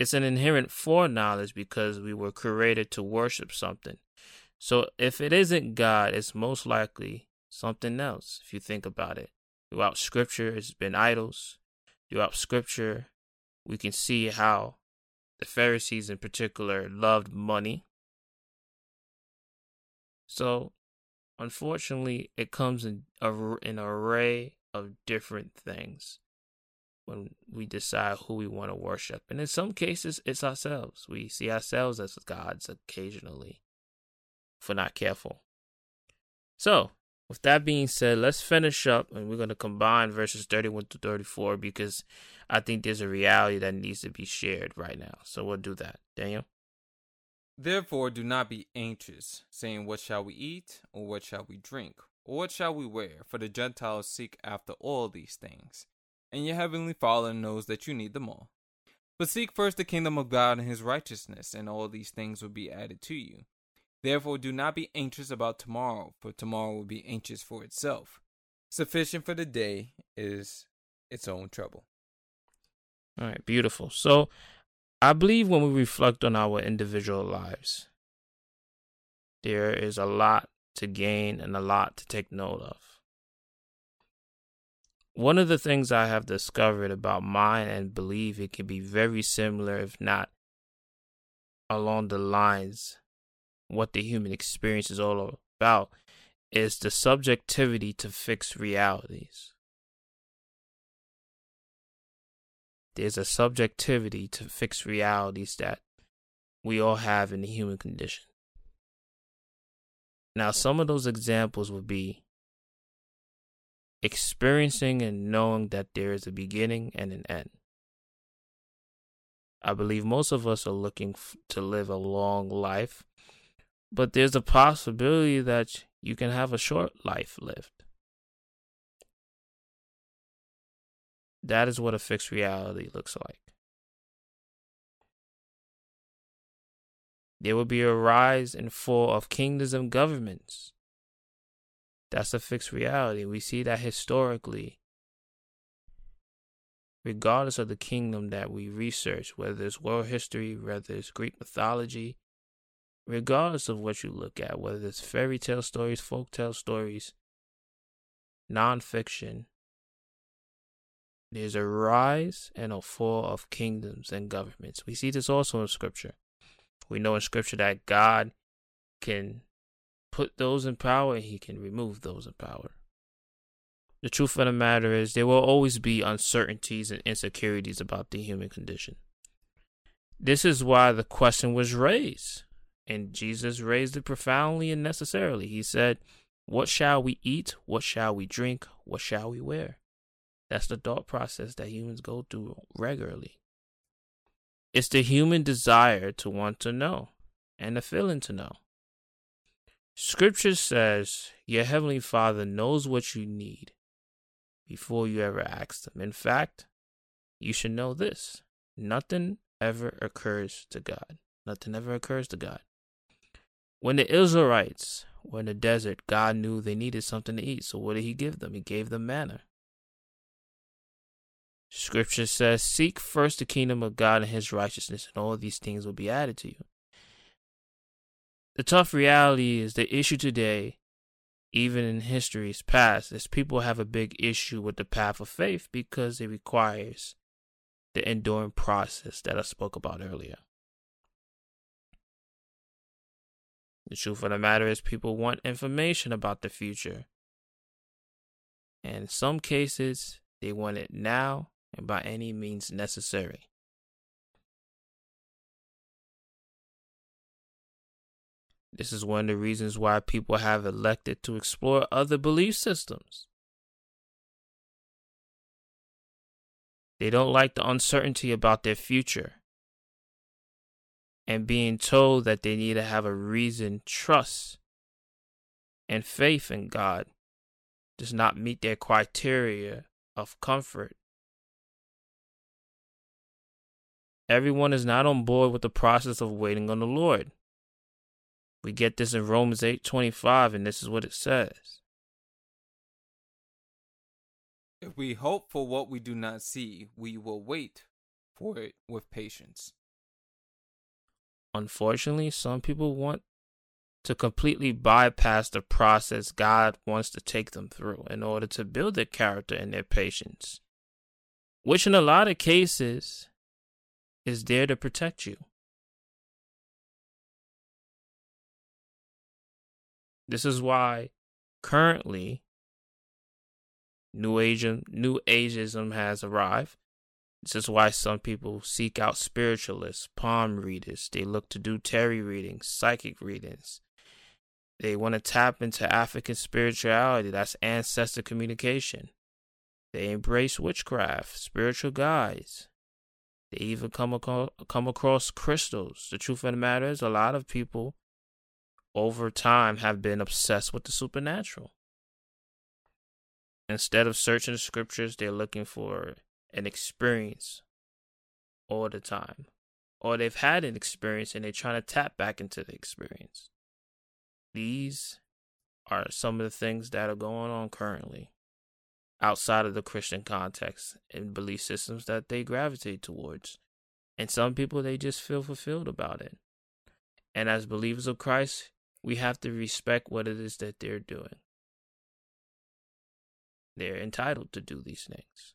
It's an inherent foreknowledge because we were created to worship something. So if it isn't God, it's most likely something else, if you think about it. Throughout Scripture, it's been idols. Throughout Scripture, we can see how the Pharisees in particular loved money. So, unfortunately, it comes in a, an array of different things when we decide who we want to worship. And in some cases, it's ourselves. We see ourselves as gods occasionally if we're not careful. So, with that being said, let's finish up, and we're going to combine verses thirty-one to thirty-four because I think there's a reality that needs to be shared right now. So we'll do that. Daniel? Therefore, do not be anxious, saying, what shall we eat, or what shall we drink, or what shall we wear? For the Gentiles seek after all these things, and your heavenly Father knows that you need them all. But seek first the kingdom of God and his righteousness, and all these things will be added to you. Therefore, do not be anxious about tomorrow, for tomorrow will be anxious for itself. Sufficient for the day is its own trouble. All right, beautiful. So, I believe when we reflect on our individual lives, there is a lot to gain and a lot to take note of. One of the things I have discovered about mine, and believe it can be very similar, if not along the lines what the human experience is all about, is the subjectivity to fixed realities. There's a subjectivity to fixed realities that we all have in the human condition. Now, some of those examples would be experiencing and knowing that there is a beginning and an end. I believe most of us are looking f- to live a long life, but there's a possibility that you can have a short life lived. That is what a fixed reality looks like. There will be a rise and fall of kingdoms and governments. That's a fixed reality. We see that historically. Regardless of the kingdom that we research, whether it's world history, whether it's Greek mythology, regardless of what you look at, whether it's fairy tale stories, folk tale stories, nonfiction, there's a rise and a fall of kingdoms and governments. We see this also in Scripture. We know in Scripture that God can put those in power and he can remove those in power. The truth of the matter is there will always be uncertainties and insecurities about the human condition. This is why the question was raised. And Jesus raised it profoundly and necessarily. He said, what shall we eat? What shall we drink? What shall we wear? That's the thought process that humans go through regularly. It's the human desire to want to know and the feeling to know. Scripture says your heavenly Father knows what you need before you ever ask him. In fact, you should know this. Nothing ever occurs to God. Nothing ever occurs to God. When the Israelites were in the desert, God knew they needed something to eat. So what did he give them? He gave them manna. Scripture says, seek first the kingdom of God and his righteousness, and all these things will be added to you. The tough reality is the issue today, even in history's past, is people have a big issue with the path of faith because it requires the enduring process that I spoke about earlier. The truth of the matter is people want information about the future. And in some cases, they want it now and by any means necessary. This is one of the reasons why people have elected to explore other belief systems. They don't like the uncertainty about their future and being told that they need to have a reasoned trust and faith in God does not meet their criteria of comfort. Everyone is not on board with the process of waiting on the Lord. We get this in Romans eight twenty-five, and this is what it says. If we hope for what we do not see, we will wait for it with patience. Unfortunately, some people want to completely bypass the process God wants to take them through in order to build their character and their patience, which in a lot of cases is there to protect you. This is why currently New Age, New Ageism has arrived. This is why some people seek out spiritualists, palm readers. They look to do tarot readings, psychic readings. They want to tap into African spirituality. That's ancestor communication. They embrace witchcraft, spiritual guides. They even come across, come across crystals. The truth of the matter is, a lot of people over time have been obsessed with the supernatural. Instead of searching the scriptures, they're looking for an experience all the time. Or they've had an experience and they're trying to tap back into the experience. These are some of the things that are going on currently outside of the Christian context and belief systems that they gravitate towards. And some people, they just feel fulfilled about it. And as believers of Christ, we have to respect what it is that they're doing. They're entitled to do these things.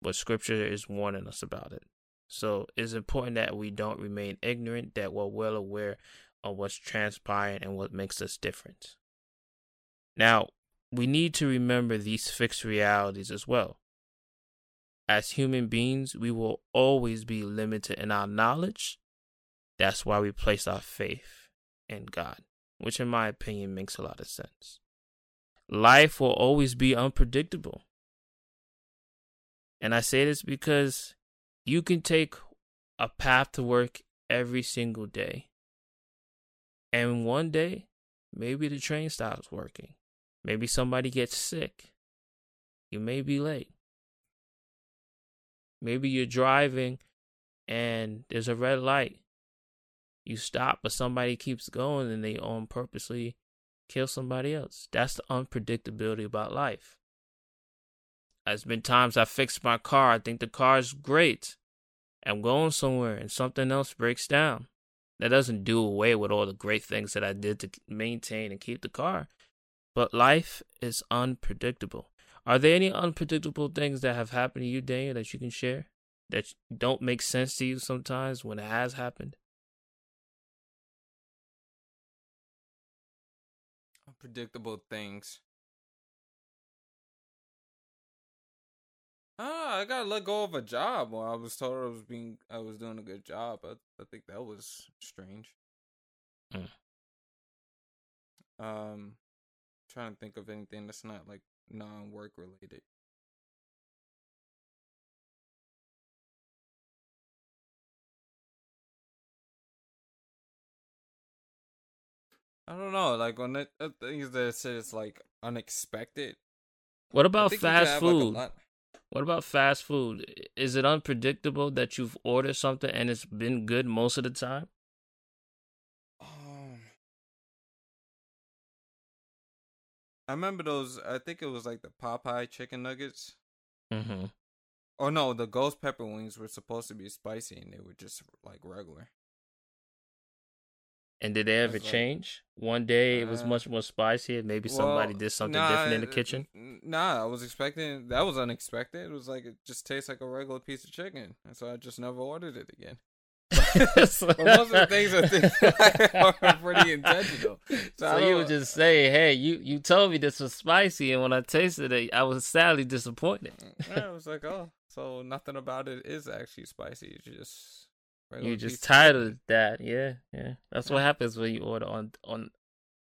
But scripture is warning us about it. So it's important that we don't remain ignorant, that we're well aware of what's transpiring and what makes us different. Now, we need to remember these fixed realities as well. As human beings, we will always be limited in our knowledge. That's why we place our faith in God, which in my opinion makes a lot of sense. Life will always be unpredictable. And I say this because you can take a path to work every single day. And one day, maybe the train stops working. Maybe somebody gets sick. You may be late. Maybe you're driving and there's a red light. You stop, but somebody keeps going and they on purposely kill somebody else. That's the unpredictability about life. There's been times I fixed my car. I think the car's great. I'm going somewhere and something else breaks down. That doesn't do away with all the great things that I did to maintain and keep the car. But life is unpredictable. Are there any unpredictable things that have happened to you, Daniel, that you can share? That don't make sense to you sometimes when it has happened? Unpredictable things. Ah, I got to let go of a job. Well, I was told I was being, I was doing a good job. I, I think that was strange. Mm. Um, trying to think of anything that's not like non-work related. I don't know. Like on the uh, things that said it's like unexpected. What about fast food? Like What about fast food? Is it unpredictable that you've ordered something and it's been good most of the time? Um, I remember those, I think it was like the Popeye chicken nuggets. Mm-hmm. Oh no, the ghost pepper wings were supposed to be spicy and they were just like regular. And did they ever like, change? One day it was uh, much more spicy, and maybe well, somebody did something nah, different in the kitchen. Nah, I was expecting that was unexpected. It was like it just tastes like a regular piece of chicken, and so I just never ordered it again. But most of the things I think are pretty intentional. So, so you would just say, "Hey, you, you told me this was spicy, and when I tasted it, I was sadly disappointed." I was like, "Oh, so nothing about it is actually spicy. It's just." You just titled that, yeah, yeah. That's what happens when you order on on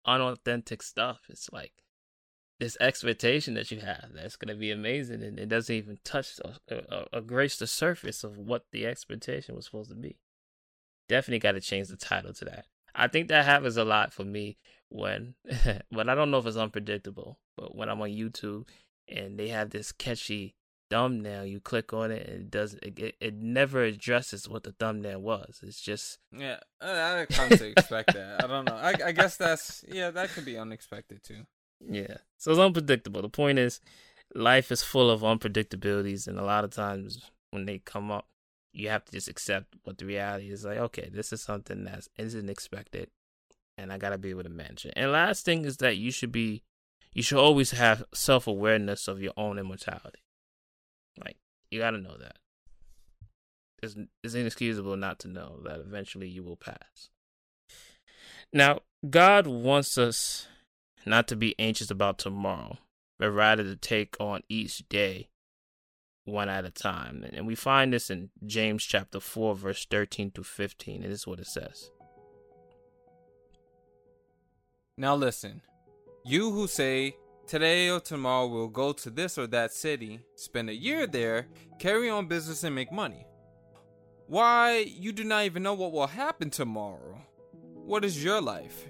unauthentic stuff. It's like this expectation that you have that's gonna be amazing, and it doesn't even touch or, or grace the surface of what the expectation was supposed to be. Definitely got to change the title to that. I think that happens a lot for me when, but I don't know if it's unpredictable. But when I'm on YouTube and they have this catchy thumbnail, you click on it and it doesn't it, it never addresses what the thumbnail was. It's just yeah I, I come to expect that. I don't know, I, I guess that's yeah that could be unexpected too. Yeah, so it's unpredictable. The point is life is full of unpredictabilities, and a lot of times when they come up you have to just accept what the reality is. Like, okay, this is something that isn't expected and I gotta be able to manage it. And last thing is that you should be you should always have self-awareness of your own immortality. Like, you got to know that. it's, it's inexcusable not to know that eventually you will pass. Now, God wants us not to be anxious about tomorrow, but rather to take on each day one at a time. And we find this in James chapter four, verse thirteen through fifteen. And this is what it says. Now listen, you who say, today or tomorrow we'll go to this or that city, spend a year there, carry on business and make money. Why, you do not even know what will happen tomorrow. What is your life?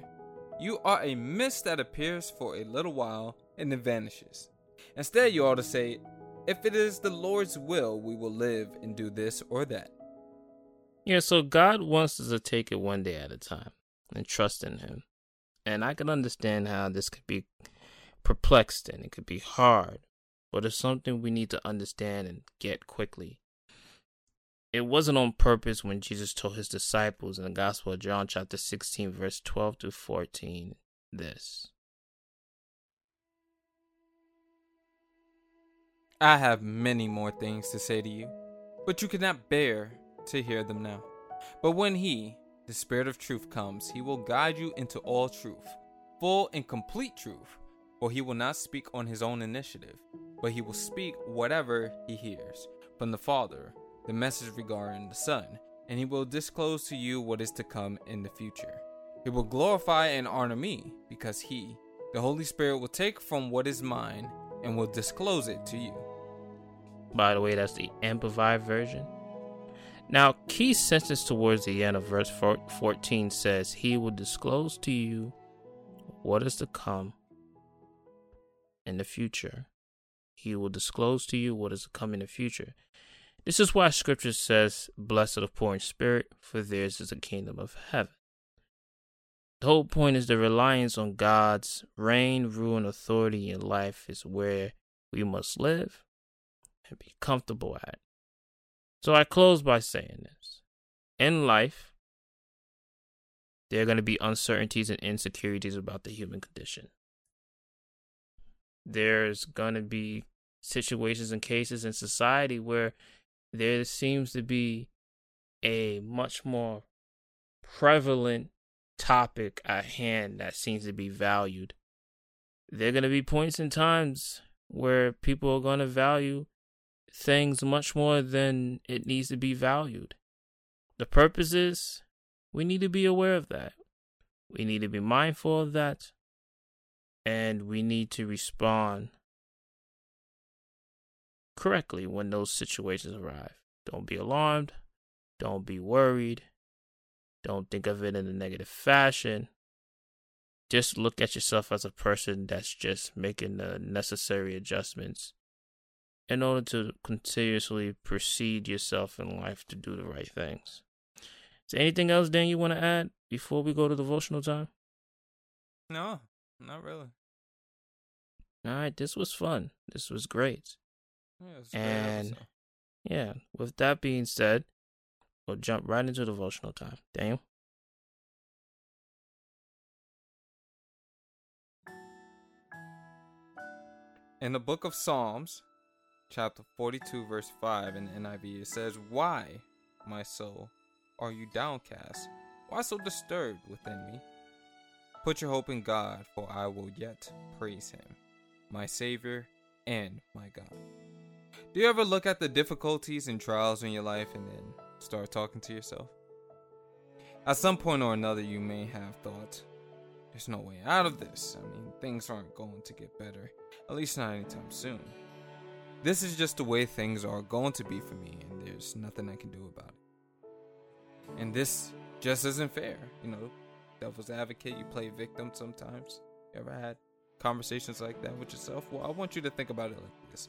You are a mist that appears for a little while and then vanishes. Instead, you ought to say, if it is the Lord's will, we will live and do this or that. Yeah, so God wants us to take it one day at a time and trust in Him. And I can understand how this could be perplexed and it could be hard, but it's something we need to understand and get quickly. It wasn't on purpose when Jesus told his disciples in the Gospel of John chapter sixteen, verse twelve to fourteen, this. I have many more things to say to you, but you cannot bear to hear them now. But when he, the Spirit of truth, comes, he will guide you into all truth, full and complete truth, for he will not speak on his own initiative, but he will speak whatever he hears from the Father, the message regarding the Son, and he will disclose to you what is to come in the future. He will glorify and honor me, because he, the Holy Spirit, will take from what is mine and will disclose it to you. By the way, that's the Amplified Version. Now, key sentence towards the end of verse fourteen says, he will disclose to you what is to come in the future. He will disclose to you what is to come in the future. This is why Scripture says, blessed are the poor in spirit, for theirs is the kingdom of heaven. The whole point is the reliance on God's reign, rule, and authority in life is where we must live and be comfortable at. So I close by saying this. In life, there are going to be uncertainties and insecurities about the human condition. There's going to be situations and cases in society where there seems to be a much more prevalent topic at hand that seems to be valued. There are going to be points and times where people are going to value things much more than it needs to be valued. The purpose is we need to be aware of that. We need to be mindful of that. And we need to respond correctly when those situations arrive. Don't be alarmed. Don't be worried. Don't think of it in a negative fashion. Just look at yourself as a person that's just making the necessary adjustments in order to continuously proceed yourself in life to do the right things. Is there anything else, Dan, you want to add before we go to devotional time? No, not really. All right, this was fun. This was great. Yeah, was and yeah, with that being said, we'll jump right into devotional time. Daniel? In the book of Psalms, chapter forty-two, verse five in the N I V, it says, why, my soul, are you downcast? Why so disturbed within me? Put your hope in God, for I will yet praise him, my Savior and my God. Do you ever look at the difficulties and trials in your life and then start talking to yourself? At some point or another, you may have thought, there's no way out of this. I mean, things aren't going to get better, at least not anytime soon. This is just the way things are going to be for me, and there's nothing I can do about it. And this just isn't fair. You know, devil's advocate, you play victim sometimes. You ever had conversations like that with yourself? Well, I want you to think about it like this.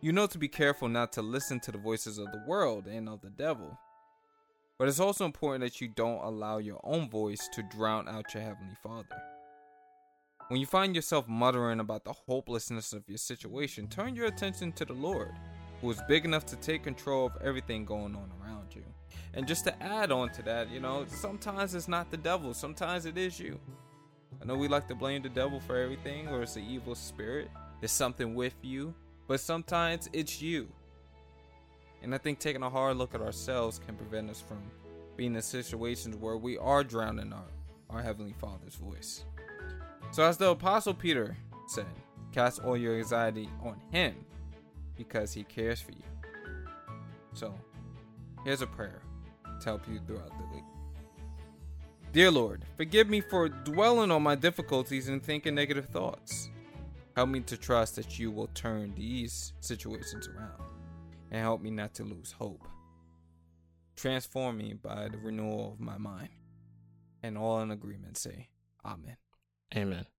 You know to be careful not to listen to the voices of the world and of the devil. But it's also important that you don't allow your own voice to drown out your Heavenly Father. When you find yourself muttering about the hopelessness of your situation, turn your attention to the Lord, who is big enough to take control of everything going on around you. And just to add on to that, you know, sometimes it's not the devil, sometimes it is you. I know we like to blame the devil for everything, or it's an evil spirit, there's something with you. But sometimes it's you. And I think taking a hard look at ourselves can prevent us from being in situations where we are drowning our, our Heavenly Father's voice. So as the Apostle Peter said, cast all your anxiety on him because he cares for you. So here's a prayer to help you throughout the week. Dear Lord, forgive me for dwelling on my difficulties and thinking negative thoughts. Help me to trust that you will turn these situations around, and help me not to lose hope. Transform me by the renewal of my mind. And all in agreement say, Amen. Amen.